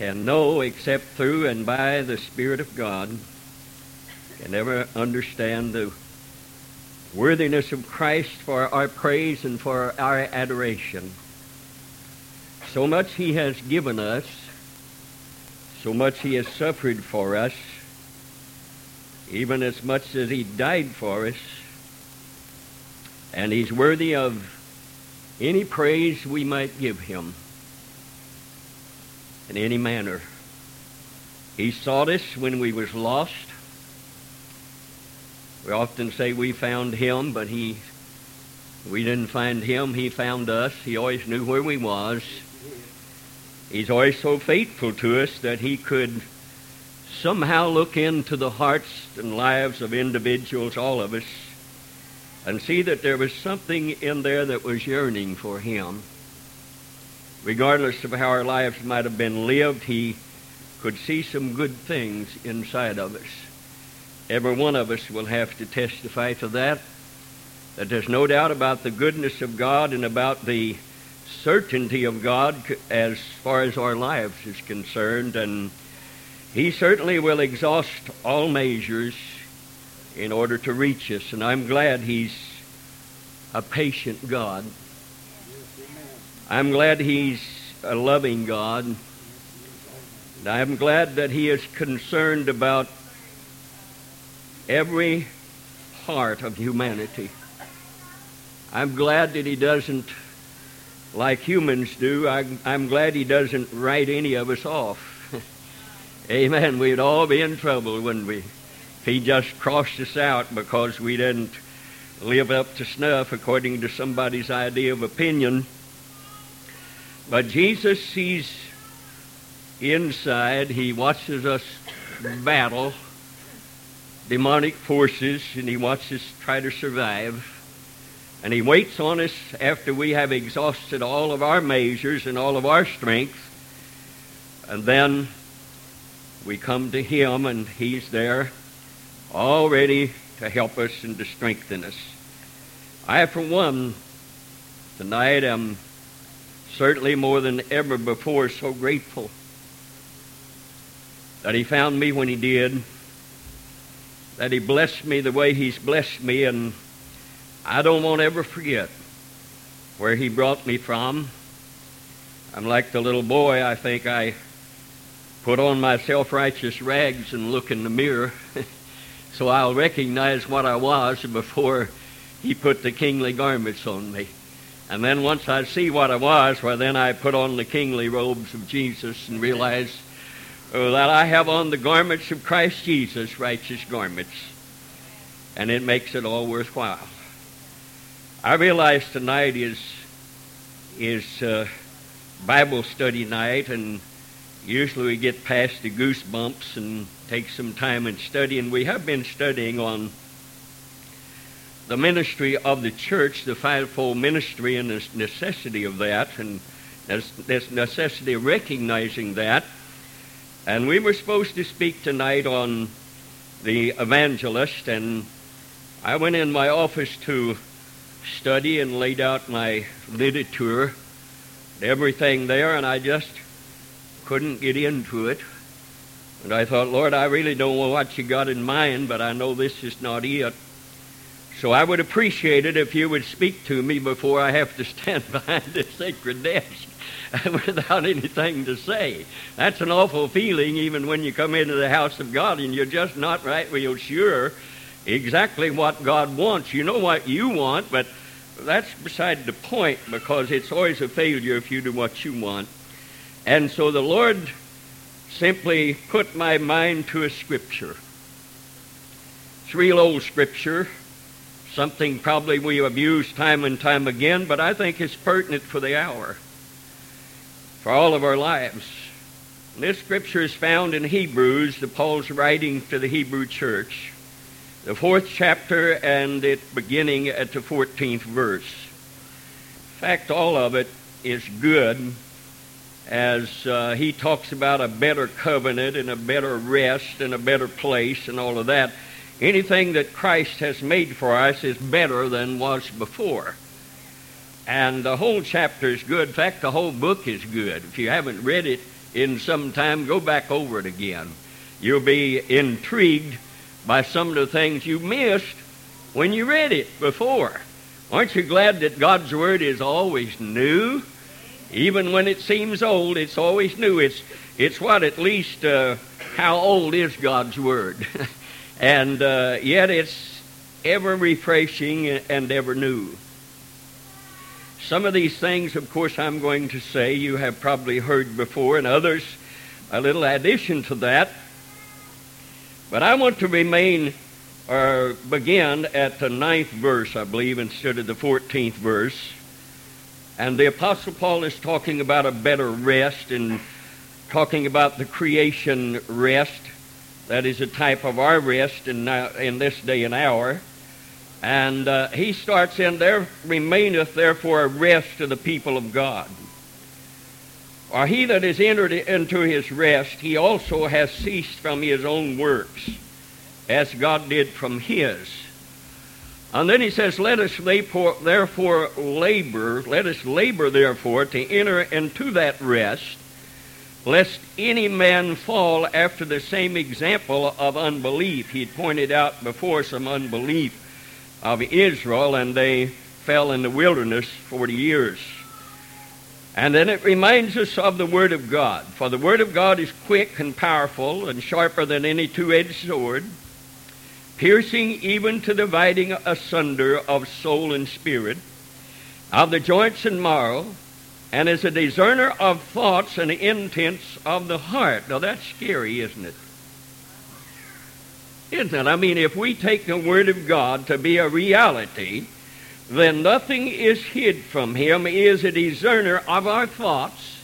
can know except through and by the Spirit of God, can never understand the worthiness of Christ for our praise and for our adoration. So much he has given us, so much he has suffered for us, even as much as he died for us, and he's worthy of any praise we might give him in any manner. He sought us when we was lost. We often say we found him, but we didn't find him. He found us. He always knew where we was. He's always so faithful to us that he could somehow look into the hearts and lives of individuals, all of us, and see that there was something in there that was yearning for him. Regardless of how our lives might have been lived, he could see some good things inside of us. Every one of us will have to testify to that there's no doubt about the goodness of God and about the certainty of God as far as our lives is concerned, and he certainly will exhaust all measures in order to reach us, and I'm glad he's a patient God. I'm glad he's a loving God, and I'm glad that he is concerned about every heart of humanity. I'm glad that he doesn't, like humans do, I'm glad he doesn't write any of us off. Amen. We'd all be in trouble, wouldn't we, if he just crossed us out because we didn't live up to snuff according to somebody's idea of opinion. But Jesus sees inside. He watches us battle demonic forces, and he watches us try to survive. And he waits on us after we have exhausted all of our measures and all of our strength. And then we come to him, and he's there already to help us and to strengthen us. I, for one, tonight am certainly more than ever before so grateful that he found me when he did, that he blessed me the way he's blessed me, and I don't want to ever forget where he brought me from. I'm like the little boy. I think I put on my self-righteous rags and look in the mirror so I'll recognize what I was before he put the kingly garments on me. And then once I see what I was, well, then I put on the kingly robes of Jesus and realize that I have on the garments of Christ Jesus, righteous garments. And it makes it all worthwhile. I realize tonight is Bible study night, and usually we get past the goosebumps and take some time and study, and we have been studying on the ministry of the church, the fivefold ministry, and the necessity of that, and this necessity of recognizing that. And we were supposed to speak tonight on the evangelist, and I went in my office to study and laid out my literature and everything there, and I just couldn't get into it. And I thought, Lord, I really don't know what you got in mind, but I know this is not it. So I would appreciate it if you would speak to me before I have to stand behind this sacred desk without anything to say. That's an awful feeling, even when you come into the house of God and you're just not right real sure exactly what God wants. You know what you want, but that's beside the point, because it's always a failure if you do what you want. And so the Lord simply put my mind to a scripture. It's real old scripture, something probably we have used time and time again, but I think it's pertinent for the hour, for all of our lives. And this scripture is found in Hebrews, Paul's writing to the Hebrew church, the 4th chapter, and it beginning at the 14th verse. In fact, all of it is good, as he talks about a better covenant and a better rest and a better place and all of that. Anything that Christ has made for us is better than was before. And the whole chapter is good. In fact, the whole book is good. If you haven't read it, in some time, go back over it again. You'll be intrigued by some of the things you missed when you read it before. Aren't you glad that God's Word is always new? Even when it seems old, it's always new. It's what at least, how old is God's Word? And yet it's ever refreshing and ever new. Some of these things, of course, I'm going to say you have probably heard before, and others a little addition to that. But I want to begin at the 9th verse, I believe, instead of the 14th verse. And the Apostle Paul is talking about a better rest and talking about the creation rest. That is a type of our rest in this day and hour. And he starts in, there remaineth therefore a rest to the people of God. Or he that is entered into his rest, he also has ceased from his own works, as God did from his. And then he says, let us labor therefore to enter into that rest, lest any man fall after the same example of unbelief. He pointed out before some unbelief of Israel, and they fell in the wilderness 40 years. And then it reminds us of the Word of God. For the Word of God is quick and powerful and sharper than any two-edged sword, piercing even to dividing asunder of soul and spirit, of the joints and marrow, and is a discerner of thoughts and intents of the heart. Now that's scary, isn't it? Isn't it? I mean, if we take the Word of God to be a reality, then nothing is hid from him. He is a discerner of our thoughts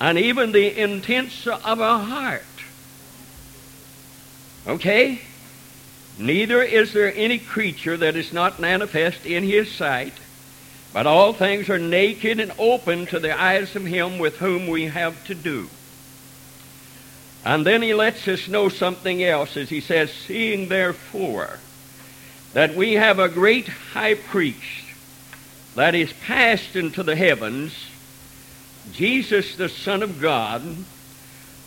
and even the intents of our heart. Okay? Neither is there any creature that is not manifest in his sight, but all things are naked and open to the eyes of him with whom we have to do. And then he lets us know something else, as he says, seeing therefore that we have a great high priest that is passed into the heavens, Jesus the Son of God,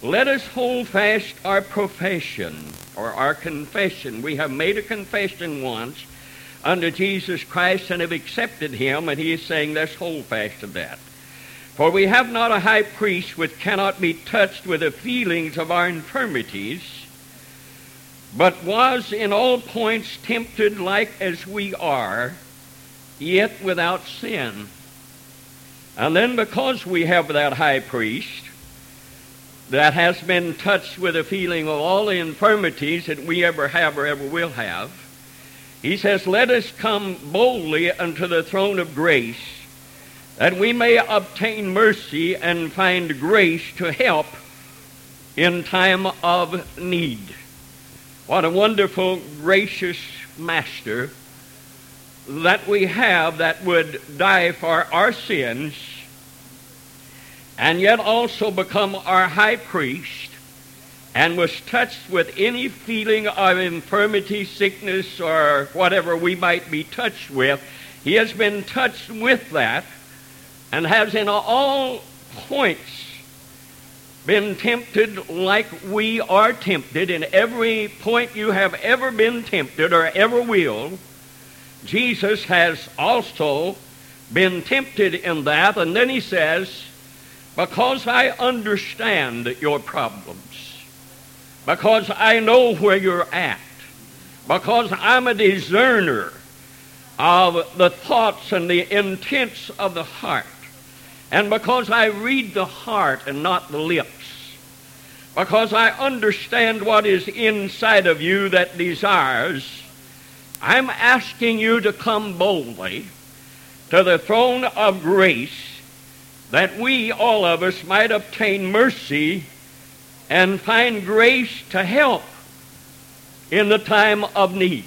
let us hold fast our profession, or our confession. We have made a confession once unto Jesus Christ and have accepted him, and he is saying, let's hold fast to that. For we have not a high priest which cannot be touched with the feelings of our infirmities, but was in all points tempted like as we are, yet without sin. And then because we have that high priest that has been touched with the feeling of all the infirmities that we ever have or ever will have, he says, let us come boldly unto the throne of grace, that we may obtain mercy and find grace to help in time of need. What a wonderful, gracious Master that we have, that would die for our sins and yet also become our high priest and was touched with any feeling of infirmity, sickness, or whatever we might be touched with. He has been touched with that and has in all points been tempted like we are tempted. In every point you have ever been tempted or ever will, Jesus has also been tempted in that. And then he says, because I understand your problems, because I know where you're at, because I'm a discerner of the thoughts and the intents of the heart, and because I read the heart and not the lips, because I understand what is inside of you that desires, I'm asking you to come boldly to the throne of grace, that we, all of us, might obtain mercy and find grace to help in the time of need.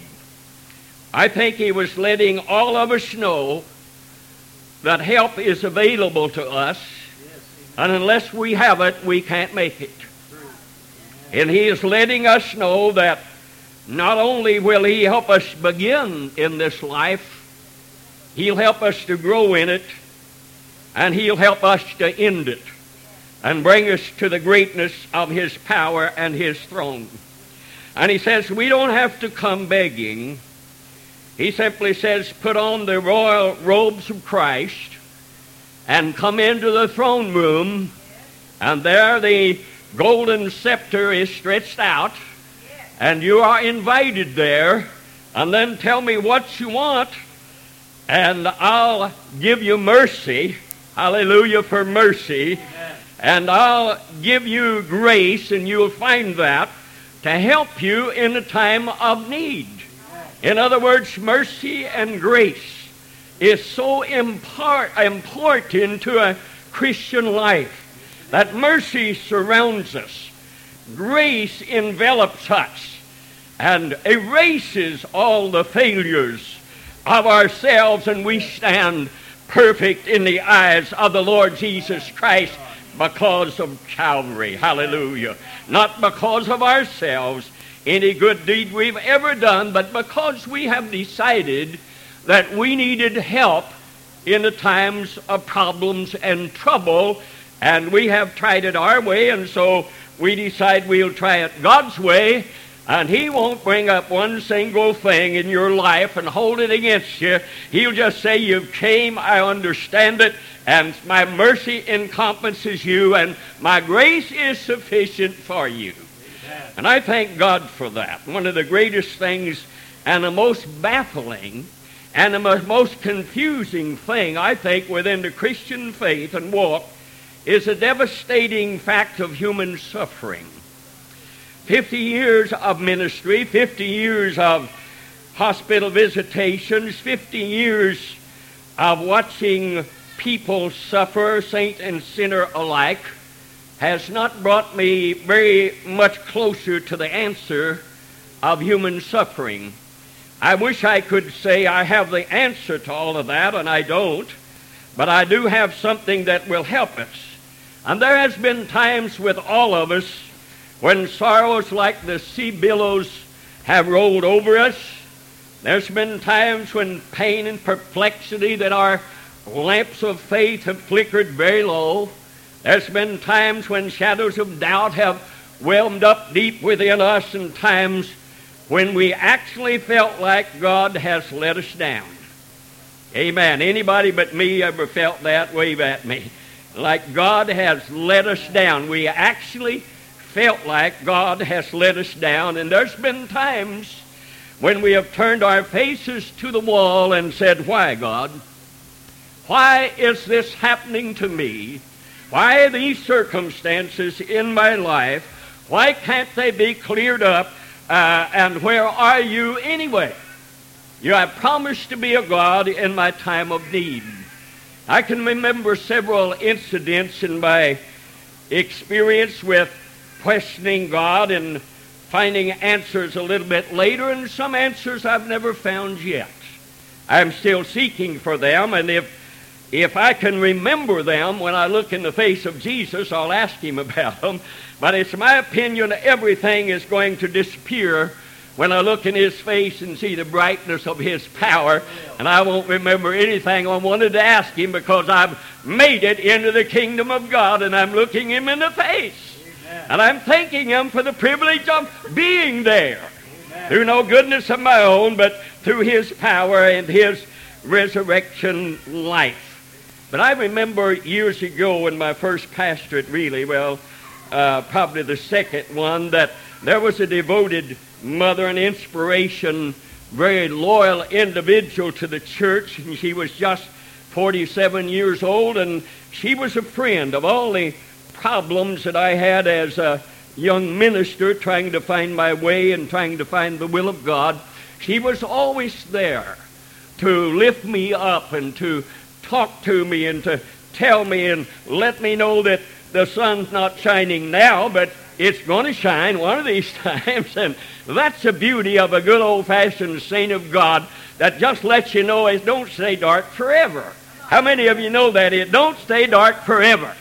I think he was letting all of us know that help is available to us, and unless we have it, we can't make it. And he is letting us know that not only will he help us begin in this life, he'll help us to grow in it, and he'll help us to end it. and bring us to the greatness of his power and his throne. And he says we don't have to come begging. He simply says put on the royal robes of Christ and come into the throne room, and there the golden scepter is stretched out, and you are invited there, and then tell me what you want, and I'll give you mercy, hallelujah for mercy, and I'll give you grace, and you'll find that, to help you in a time of need. In other words, mercy and grace is so important to a Christian life. That mercy surrounds us, grace envelops us, and erases all the failures of ourselves, and we stand perfect in the eyes of the Lord Jesus Christ because of Calvary. Hallelujah. Not because of ourselves, any good deed we've ever done, but because we have decided that we needed help in the times of problems and trouble. And we have tried it our way, and so we decide we'll try it God's way, and he won't bring up one single thing in your life and hold it against you. He'll just say, you came, I understand it, and my mercy encompasses you, and my grace is sufficient for you. Amen. And I thank God for that. One of the greatest things and the most baffling and the most confusing thing, I think, within the Christian faith and walk is a devastating fact of human suffering. 50 years of ministry, 50 years of hospital visitations, 50 years of watching people suffer, saint and sinner alike, has not brought me very much closer to the answer of human suffering. I wish I could say I have the answer to all of that, and I don't, but I do have something that will help us. And there has been times with all of us when sorrows like the sea billows have rolled over us. There's been times when pain and perplexity that our lamps of faith have flickered very low. There's been times when shadows of doubt have whelmed up deep within us, and times when we actually felt like God has let us down. Amen. Anybody but me ever felt that? Wave at me. Like God has let us down. We actually felt like God has let us down. And there's been times when we have turned our faces to the wall and said, why, God? Why is this happening to me? Why are these circumstances in my life? Why can't they be cleared up? And where are you anyway? You have promised to be a God in my time of need. I can remember several incidents in my experience with questioning God and finding answers a little bit later, and some answers I've never found yet. I'm still seeking for them, and if I can remember them when I look in the face of Jesus, I'll ask him about them. But it's my opinion everything is going to disappear when I look in his face and see the brightness of his power, and I won't remember anything I wanted to ask him because I've made it into the kingdom of God, and I'm looking him in the face. Amen. And I'm thanking him for the privilege of being there. Amen. Through no goodness of my own, but through his power and his resurrection life. But I remember years ago in my first pastorate, really, probably the second one, that there was a devoted mother, an inspiration, very loyal individual to the church, and she was just 47 years old, and she was a friend of all the problems that I had as a young minister trying to find my way and trying to find the will of God. She was always there to lift me up and to talk to me and to tell me and let me know that the sun's not shining now, but it's going to shine one of these times, and that's the beauty of a good old-fashioned saint of God that just lets you know it don't stay dark forever. How many of you know that? It don't stay dark forever.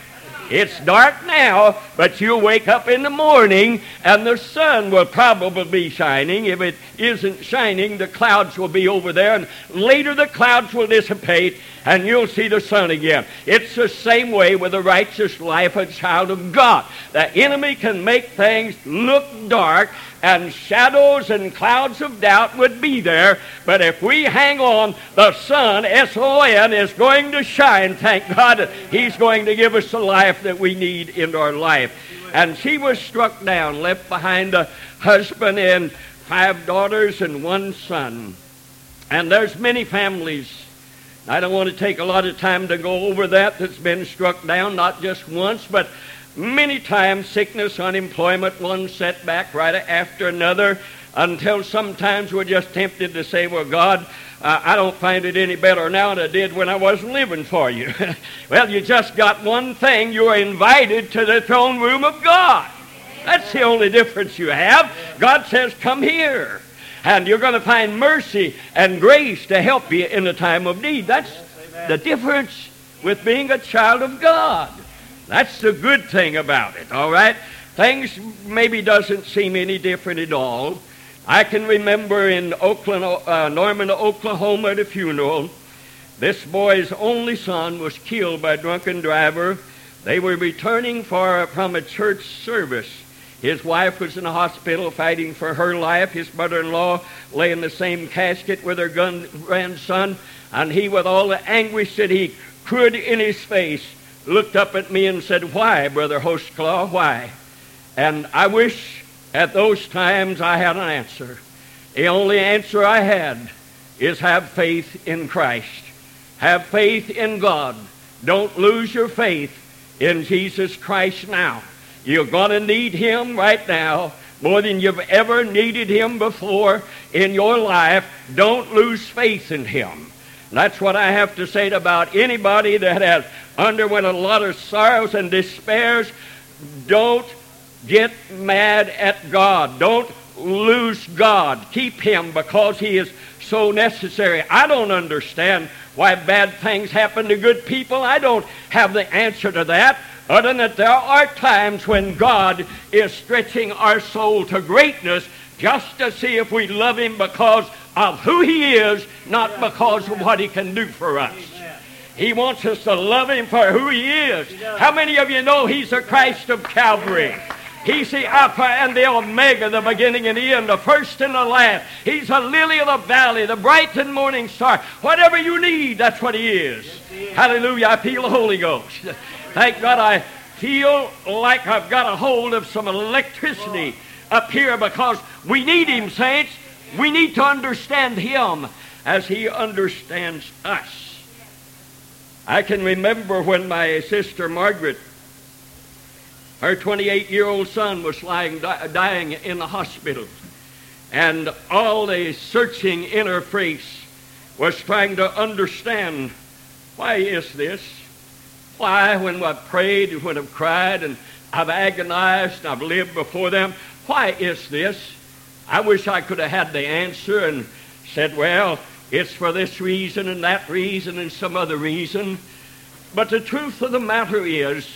It's dark now, but you'll wake up in the morning, and the sun will probably be shining. If it isn't shining, the clouds will be over there, and later the clouds will dissipate, and you'll see the sun again. It's the same way with the righteous life of a child of God. The enemy can make things look dark, and shadows and clouds of doubt would be there. But if we hang on, the sun, S-O-N, is going to shine. Thank God he's going to give us the life that we need in our life. And she was struck down, left behind a husband and 5 daughters and 1 son. And there's many families. I don't want to take a lot of time to go over that's been struck down, not just once, but many times. Sickness, unemployment, one setback right after another, until sometimes we're just tempted to say, well, God, I don't find it any better now than I did when I wasn't living for you. Well, you just got one thing. You are invited to the throne room of God. That's the only difference you have. God says, come here. And you're going to find mercy and grace to help you in the time of need. That's the difference with being a child of God. That's the good thing about it, all right? Things maybe doesn't seem any different at all. I can remember in Norman, Oklahoma, at a funeral, this boy's only son was killed by a drunken driver. They were returning from a church service. His wife was in the hospital fighting for her life. His mother-in-law lay in the same casket with her grandson, and he, with all the anguish that he could in his face, looked up at me and said, why, Brother Hostclaw, why? And I wish at those times I had an answer. The only answer I had is have faith in Christ. Have faith in God. Don't lose your faith in Jesus Christ now. You're going to need him right now more than you've ever needed him before in your life. Don't lose faith in him. That's what I have to say about anybody that has underwent a lot of sorrows and despairs. Don't get mad at God. Don't lose God. Keep him, because he is so necessary. I don't understand why bad things happen to good people. I don't have the answer to that, other than that there are times when God is stretching our soul to greatness just to see if we love him because of who he is, not because of what he can do for us. He wants us to love him for who he is. How many of you know he's the Christ of Calvary? He's the Alpha and the Omega, the beginning and the end, the first and the last. He's the lily of the valley, the bright and morning star. Whatever you need, that's what he is. Hallelujah, I feel the Holy Ghost. Thank God, I feel like I've got a hold of some electricity up here, because we need him, saints. We need to understand him as he understands us. I can remember when my sister Margaret, her 28-year-old son was dying in the hospital, and all the searching in her face was trying to understand, why is this? Why, when I've prayed and when I've cried and I've agonized and I've lived before them, why is this? I wish I could have had the answer and said, well, it's for this reason and that reason and some other reason. But the truth of the matter is,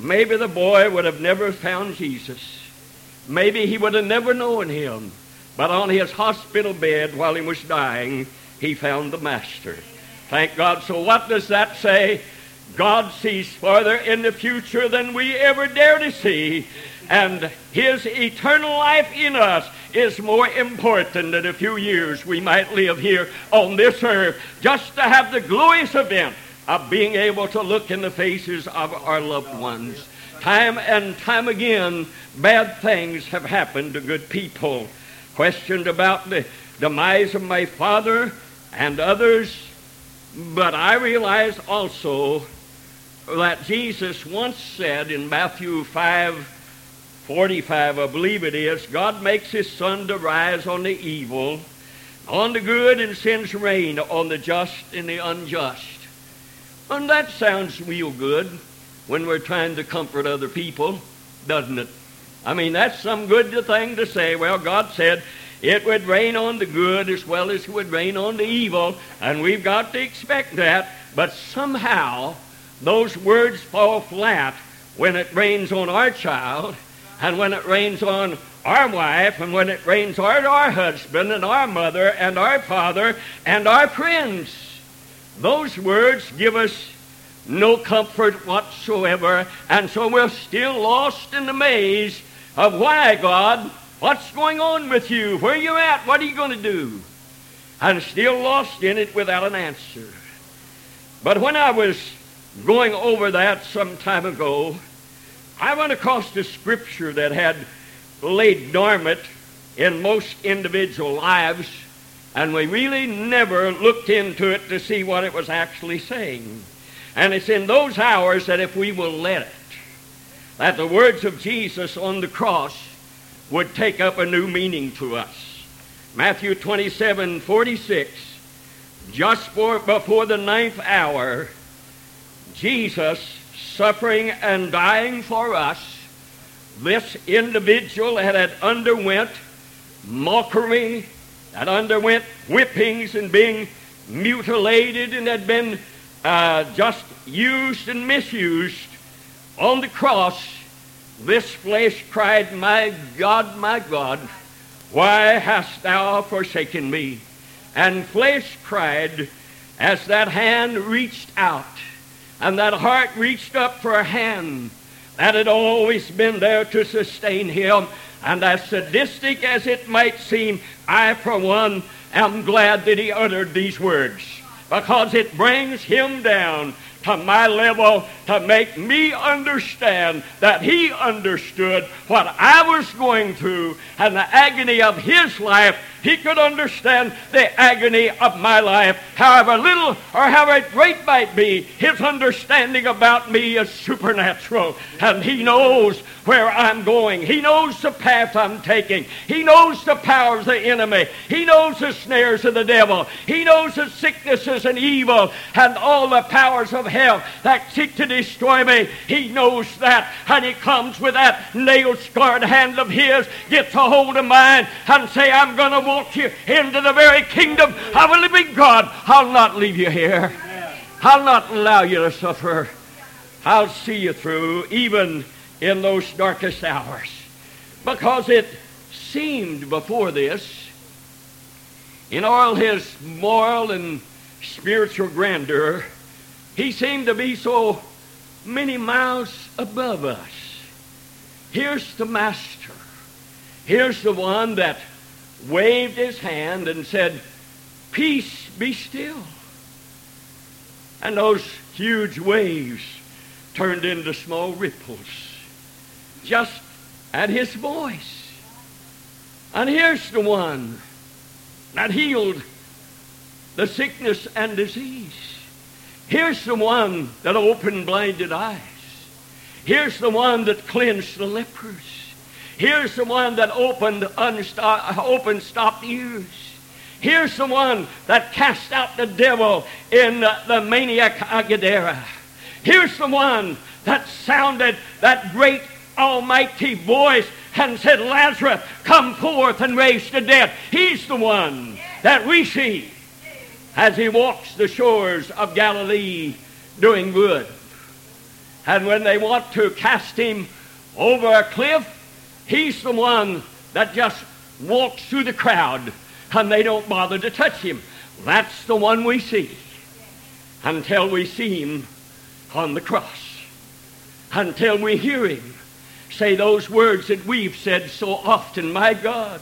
maybe the boy would have never found Jesus. Maybe he would have never known him. But on his hospital bed while he was dying, he found the Master. Thank God. So what does that say? God sees farther in the future than we ever dare to see. And his eternal life in us is more important than a few years we might live here on this earth, just to have the glorious event of being able to look in the faces of our loved ones. Time and time again, bad things have happened to good people. Questioned about the demise of my father and others, but I realize also that Jesus once said in Matthew 5:45, I believe it is, God makes his sun to rise on the evil, on the good, and sends rain on the just and the unjust. And that sounds real good when we're trying to comfort other people, doesn't it? I mean, that's some good thing to say. Well, God said it would rain on the good as well as it would rain on the evil, and we've got to expect that. But somehow those words fall flat when it rains on our child, and when it rains on our wife, and when it rains on our husband, and our mother, and our father, and our friends. Those words give us no comfort whatsoever, and so we're still lost in the maze of why, God, what's going on with you? Where you at? What are you going to do? I'm still lost in it without an answer. But when I was going over that some time ago, I went across the scripture that had laid dormant in most individual lives, and we really never looked into it to see what it was actually saying. And it's in those hours that if we will let it, that the words of Jesus on the cross would take up a new meaning to us. Matthew 27:46, just before the 9th hour, Jesus suffering and dying for us, this individual that had underwent mockery, that underwent whippings and being mutilated and had been just used and misused on the cross, this flesh cried, "My God, my God, why hast thou forsaken me?" And flesh cried as that hand reached out and that heart reached up for a hand that had always been there to sustain him. And as sadistic as it might seem, I, for one, am glad that he uttered these words, because it brings him down to my level to make me understand that he understood what I was going through and the agony of his life. He could understand the agony of my life. However little or however great might be, his understanding about me is supernatural. And he knows where I'm going. He knows the path I'm taking. He knows the powers of the enemy. He knows the snares of the devil. He knows the sicknesses and evil and all the powers of hell that seek to destroy me. He knows that. And he comes with that nail-scarred hand of his, gets a hold of mine, and say, "I'm going to walk you into the very kingdom of a living God. I'll not leave you here. I'll not allow you to suffer. I'll see you through, even in those darkest hours." Because it seemed before this, in all his moral and spiritual grandeur, he seemed to be so many miles above us. Here's the Master. Here's the one that waved his hand and said, "Peace, be still." And those huge waves turned into small ripples just at his voice. And here's the one that healed the sickness and disease. Here's the one that opened blinded eyes. Here's the one that cleansed the lepers. Here's the one that opened stopped ears. Here's the one that cast out the devil in the maniac Gadara. Here's the one that sounded that great almighty voice and said, "Lazarus, come forth and raise the dead." He's the one that we see as he walks the shores of Galilee doing good. And when they want to cast him over a cliff, he's the one that just walks through the crowd and they don't bother to touch him. That's the one we see until we see him on the cross, until we hear him say those words that we've said so often, my God,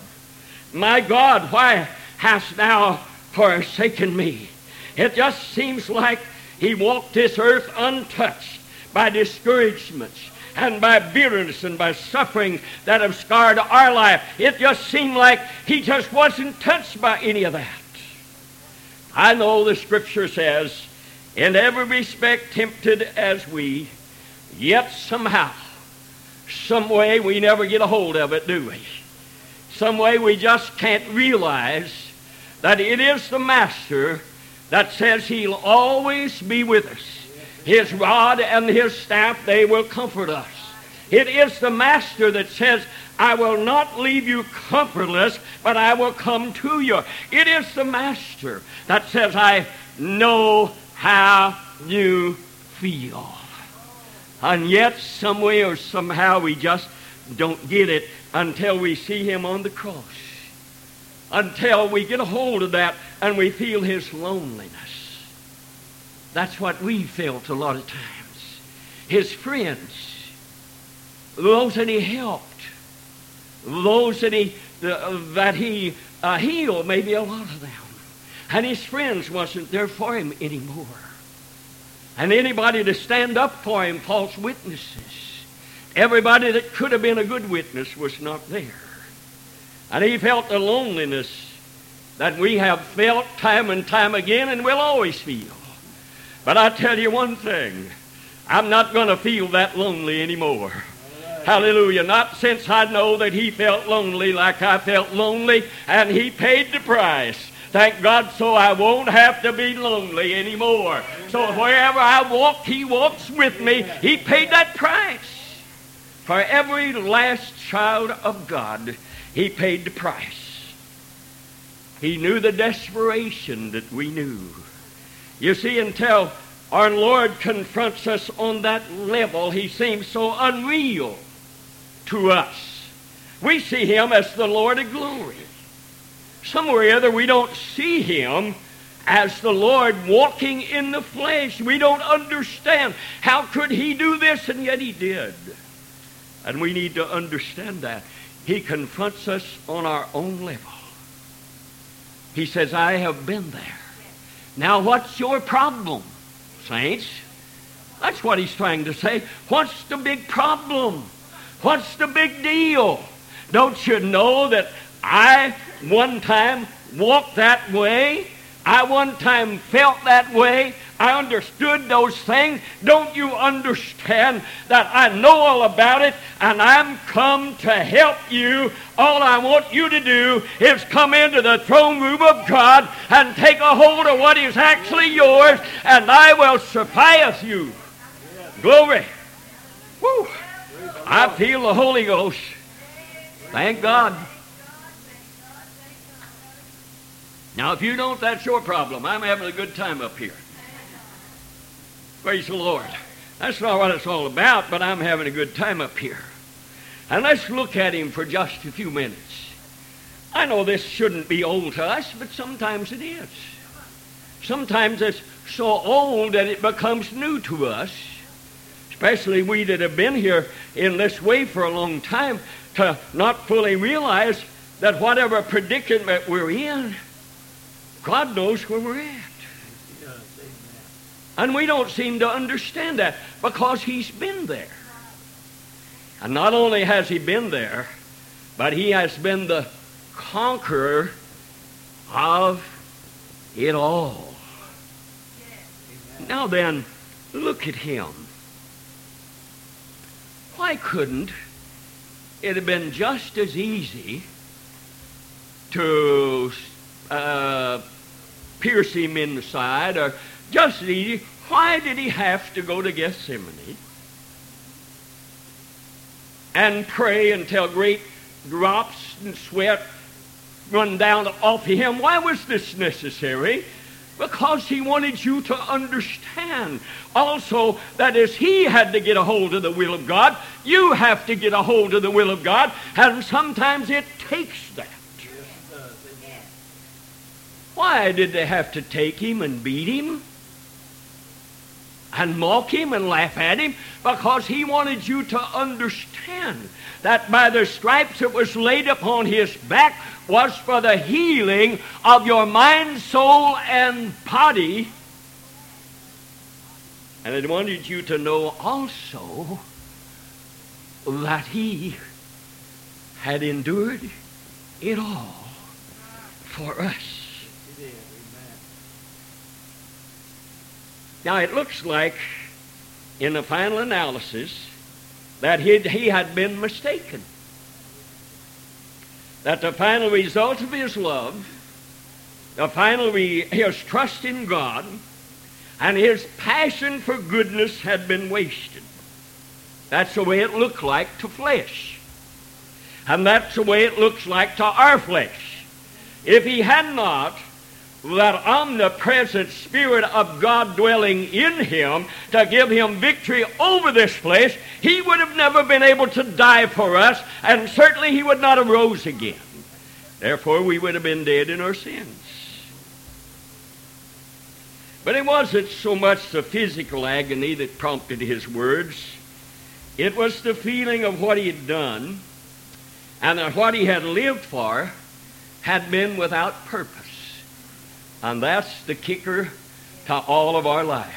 why hast thou forsaken me?" It just seems like he walked this earth untouched by discouragements and by bitterness and by suffering that have scarred our life. It just seemed like he just wasn't touched by any of that. I know the scripture says, "In every respect tempted as we, yet somehow, some way we never get a hold of it, do we? Some way we just can't realize that it is the Master that says he'll always be with us. His rod and his staff, they will comfort us. It is the Master that says, "I will not leave you comfortless, but I will come to you." It is the Master that says, "I know how you feel." And yet, some way or somehow, we just don't get it until we see him on the cross, until we get a hold of that and we feel his loneliness. That's what we felt a lot of times. His friends, those that he helped, those that he healed, maybe a lot of them. And his friends wasn't there for him anymore. And anybody to stand up for him, false witnesses. Everybody that could have been a good witness was not there. And he felt the loneliness that we have felt time and time again and will always feel. But I tell you one thing, I'm not going to feel that lonely anymore. Hallelujah. Not since I know that he felt lonely like I felt lonely, and he paid the price. Thank God, so I won't have to be lonely anymore. So wherever I walk, he walks with me. He paid that price. For every last child of God, he paid the price. He knew the desperation that we knew. You see, until our Lord confronts us on that level, he seems so unreal to us. We see him as the Lord of glory. Somewhere or other, we don't see him as the Lord walking in the flesh. We don't understand. How could he do this? And yet he did. And we need to understand that. He confronts us on our own level. He says, I have been there. Now what's your problem? Saints, that's what he's trying to say. What's the big problem? What's the big deal? Don't you know that I one time walked that way? I one time felt that way. I understood those things. Don't you understand that I know all about it, and I'm come to help you? All I want you to do is come into the throne room of God and take a hold of what is actually yours, and I will surpass you. Glory. Woo. I feel the Holy Ghost. Thank God. Now, if you don't, that's your problem. I'm having a good time up here. Praise the Lord. That's not what it's all about, but I'm having a good time up here. And let's look at him for just a few minutes. I know this shouldn't be old to us, but sometimes it is. Sometimes it's so old that it becomes new to us, especially we that have been here in this way for a long time, to not fully realize that whatever predicament we're in, God knows where we're at. And we don't seem to understand that because he's been there. And not only has he been there, but he has been the conqueror of it all. Now then, look at him. Why couldn't it have been just as easy to pierce him in the side, or just as easy? Why did he have to go to Gethsemane and pray until great drops and sweat run down off of him? Why was this necessary? Because he wanted you to understand also that as he had to get a hold of the will of God, you have to get a hold of the will of God, and sometimes it takes that. Why did they have to take him and beat him and mock him and laugh at him? Because he wanted you to understand that by the stripes that was laid upon his back was for the healing of your mind, soul, and body. And it wanted you to know also that he had endured it all for us. Now, it looks like, in the final analysis, that he had been mistaken. That the final result of his love, the final his trust in God, and his passion for goodness had been wasted. That's the way it looked like to flesh. And that's the way it looks like to our flesh. If he had not that omnipresent Spirit of God dwelling in him to give him victory over this flesh, he would have never been able to die for us, and certainly he would not have rose again. Therefore, we would have been dead in our sins. But it wasn't so much the physical agony that prompted his words. It was the feeling of what he had done and that what he had lived for had been without purpose. And that's the kicker to all of our lives.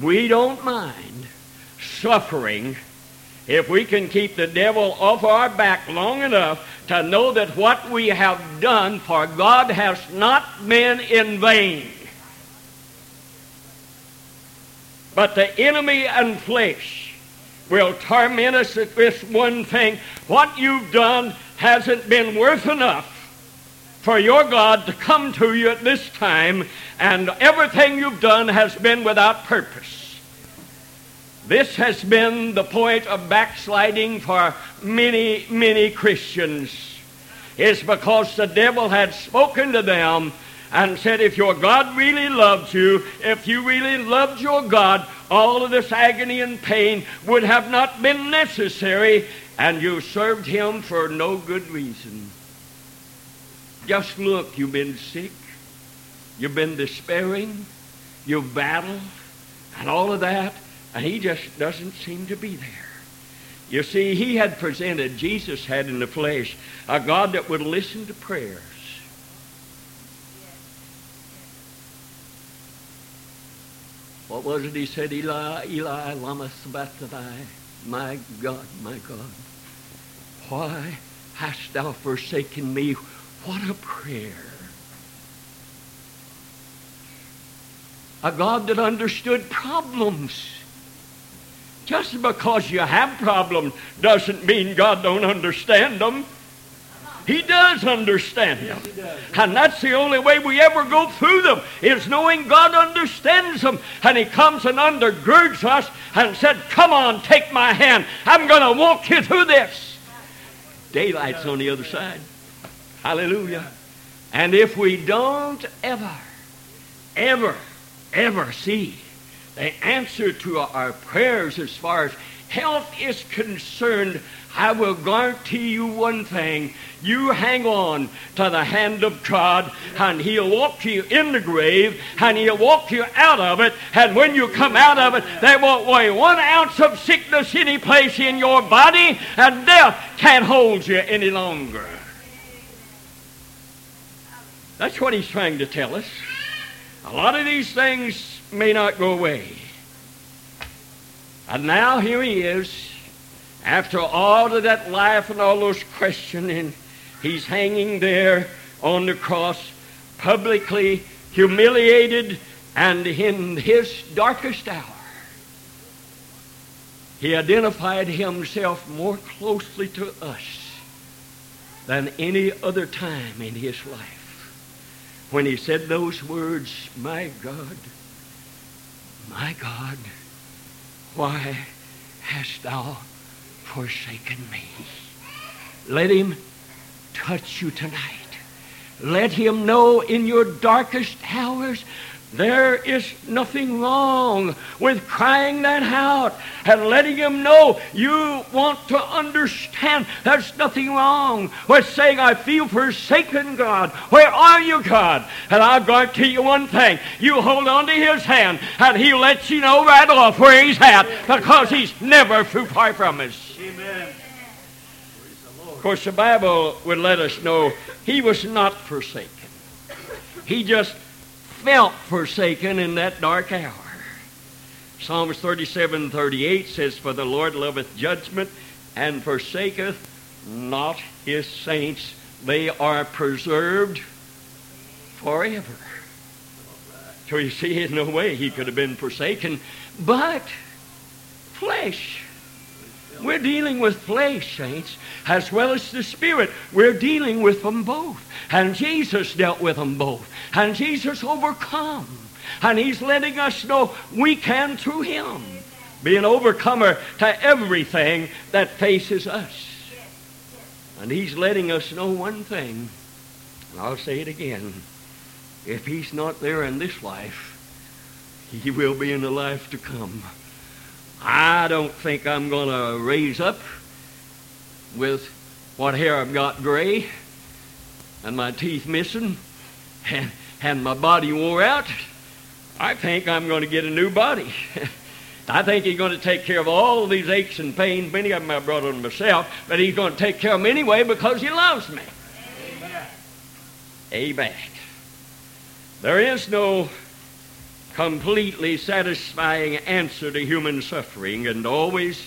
We don't mind suffering if we can keep the devil off our back long enough to know that what we have done for God has not been in vain. But the enemy and flesh will torment us at this one thing. What you've done hasn't been worth enough for your God to come to you at this time, and everything you've done has been without purpose. This has been the point of backsliding for many, many Christians. It's because the devil had spoken to them and said, if your God really loved you, if you really loved your God, all of this agony and pain would have not been necessary, and you served him for no good reason. Just look, you've been sick, you've been despairing, you've battled, and all of that, and he just doesn't seem to be there. You see, he had presented, Jesus had in the flesh, a God that would listen to prayers. What was it he said? Eli, Eli, lama sabachthani, my God, my God, why hast thou forsaken me? What a prayer. A God that understood problems. Just because you have problems doesn't mean God don't understand them. He does understand them. Yes, he does. And that's the only way we ever go through them, is knowing God understands them. And he comes and undergirds us and said, come on, take my hand. I'm going to walk you through this. Daylight's on the other side. Hallelujah. And if we don't ever see the answer to our prayers as far as health is concerned, I will guarantee you one thing. You hang on to the hand of God, and he'll walk you in the grave, and he'll walk you out of it, and when you come out of it, there won't be 1 ounce of sickness any place in your body, and death can't hold you any longer. That's what he's trying to tell us. A lot of these things may not go away. And now here he is, after all of that life and all those questioning, he's hanging there on the cross, publicly humiliated, and in his darkest hour, he identified himself more closely to us than any other time in his life. When he said those words, my God, why hast thou forsaken me? Let him touch you tonight. Let him know in your darkest hours there is nothing wrong with crying that out and letting him know you want to understand there's nothing wrong with saying, I feel forsaken, God. Where are you, God? And I'll guarantee you one thing. You hold on to his hand and he'll let you know right off where he's at, because he's never too far from us. Amen. Of course, the Bible would let us know he was not forsaken. He just felt forsaken in that dark hour. Psalms 37:38 says, for the Lord loveth judgment and forsaketh not his saints. They are preserved forever. So you see, in no way he could have been forsaken. But flesh. We're dealing with flesh, saints, as well as the spirit. We're dealing with them both. And Jesus dealt with them both. And Jesus overcome. And he's letting us know we can, through him, be an overcomer to everything that faces us. And he's letting us know one thing, and I'll say it again. If he's not there in this life, he will be in the life to come. I don't think I'm going to raise up with what hair I've got gray and my teeth missing and my body wore out I think I'm going to get a new body. I think he's going to take care of all these aches and pains. Many of them I brought on myself, but he's going to take care of them anyway because he loves me. Amen. Amen. There is no completely satisfying answer to human suffering, and always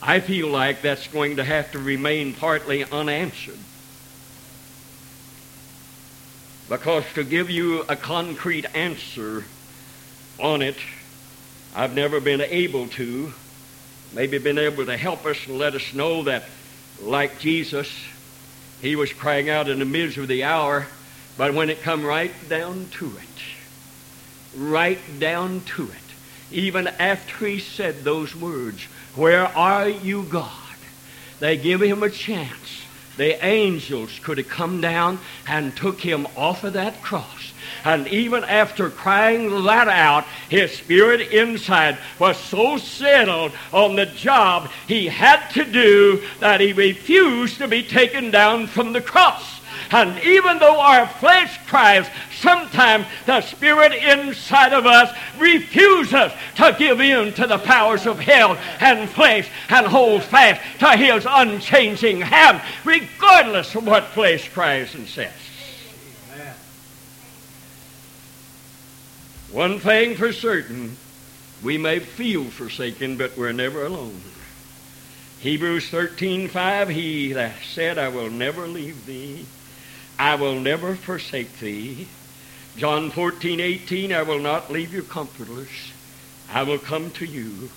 I feel like that's going to have to remain partly unanswered. Because to give you a concrete answer on it, I've never been able to, maybe been able to help us and let us know that, like Jesus, he was crying out in the midst of the hour, but when it come right down to it, even after he said those words, "Where are you, God?" They give him a chance. The angels could have come down and took him off of that cross. And even after crying that out, his spirit inside was so settled on the job he had to do that he refused to be taken down from the cross. And even though our flesh cries, sometimes the spirit inside of us refuses to give in to the powers of hell and flesh and hold fast to his unchanging hand, regardless of what flesh cries and says. Amen. One thing for certain, we may feel forsaken, but we're never alone. Hebrews 13:5, he that said, "I will never leave thee, I will never forsake thee." John 14:18, "I will not leave you comfortless. I will come to you."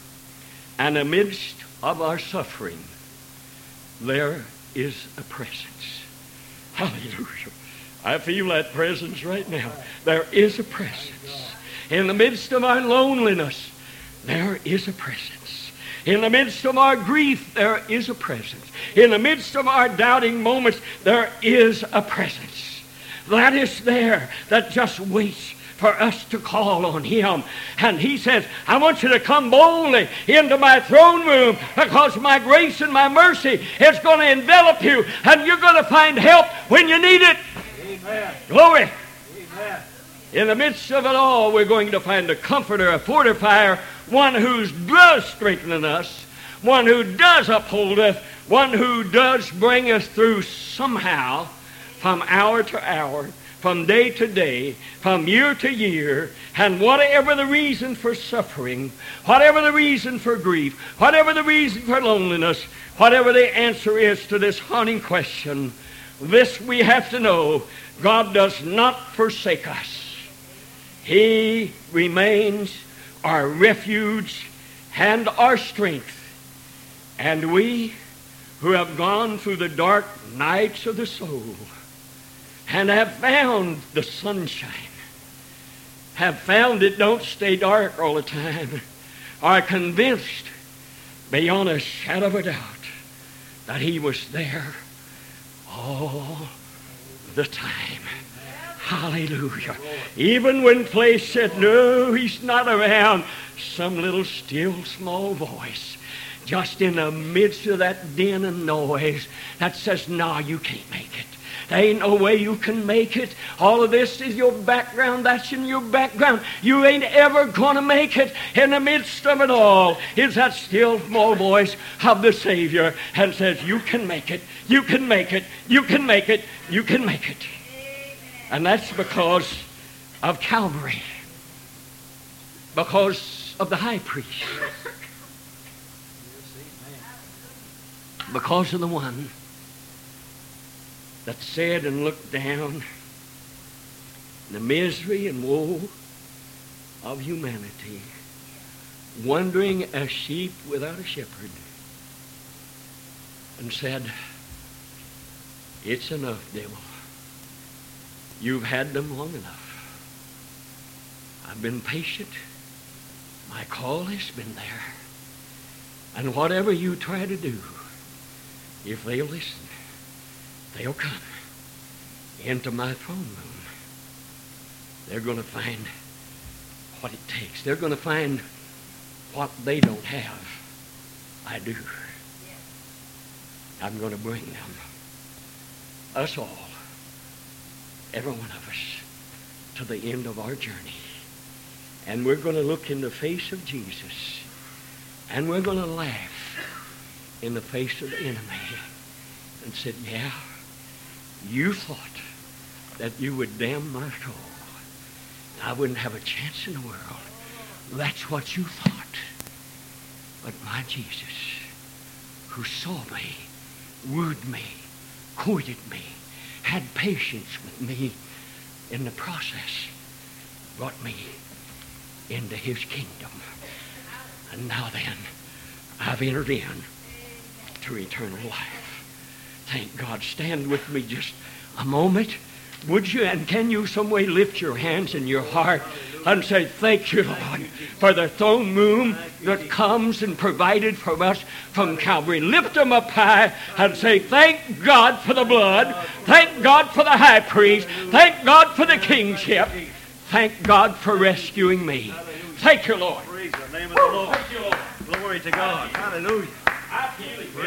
And amidst of our suffering, there is a presence. Hallelujah. I feel that presence right now. There is a presence. In the midst of our loneliness, there is a presence. In the midst of our grief, there is a presence. In the midst of our doubting moments, there is a presence. That is there that just waits for us to call on him. And he says, "I want you to come boldly into my throne room because my grace and my mercy is going to envelop you and you're going to find help when you need it." Amen. Glory. Amen. In the midst of it all, we're going to find a comforter, a fortifier, one who does strengthen us, one who does uphold us, one who does bring us through somehow from hour to hour, from day to day, from year to year, and whatever the reason for suffering, whatever the reason for grief, whatever the reason for loneliness, whatever the answer is to this haunting question, this we have to know: God does not forsake us. He remains our refuge and our strength. And we who have gone through the dark nights of the soul and have found the sunshine, have found it don't stay dark all the time, are convinced beyond a shadow of a doubt that he was there all the time. Hallelujah. Even when flesh said, "No, he's not around," some little still small voice, just in the midst of that din and noise, that says, "No, you can't make it. There ain't no way you can make it. All of this is your background. That's in your background. You ain't ever going to make it." In the midst of it all is that still small voice of the Savior and says, "You can make it. You can make it. You can make it. You can make it." And that's because of Calvary, because of the high priest, because of the one that said and looked down the misery and woe of humanity, wandering as sheep without a shepherd, and said, "It's enough, devil. You've had them long enough. I've been patient. My call has been there. And whatever you try to do, if they'll listen, they'll come into my throne room. They're going to find what it takes. They're going to find what they don't have. I do. I'm going to bring them." Us all, every one of us, to the end of our journey. And we're going to look in the face of Jesus. And we're going to laugh in the face of the enemy. And said, yeah, you thought that you would damn my soul. I wouldn't have a chance in the world. That's what you thought. But my Jesus, who saw me, wooed me, courted me, had patience with me, in the process, brought me into his kingdom. And now then, I've entered in to eternal life. Thank God. Stand with me just a moment. Would you, and can you some way lift your hands and your heart and say, thank you, Lord, for the throne room that comes and provided for us from Calvary. Lift them up high and say, thank God for the blood. Thank God for the high priest. Thank God for the kingship. Thank God for rescuing me. Thank you, Lord. Praise the name of the Lord. Glory to God. Hallelujah.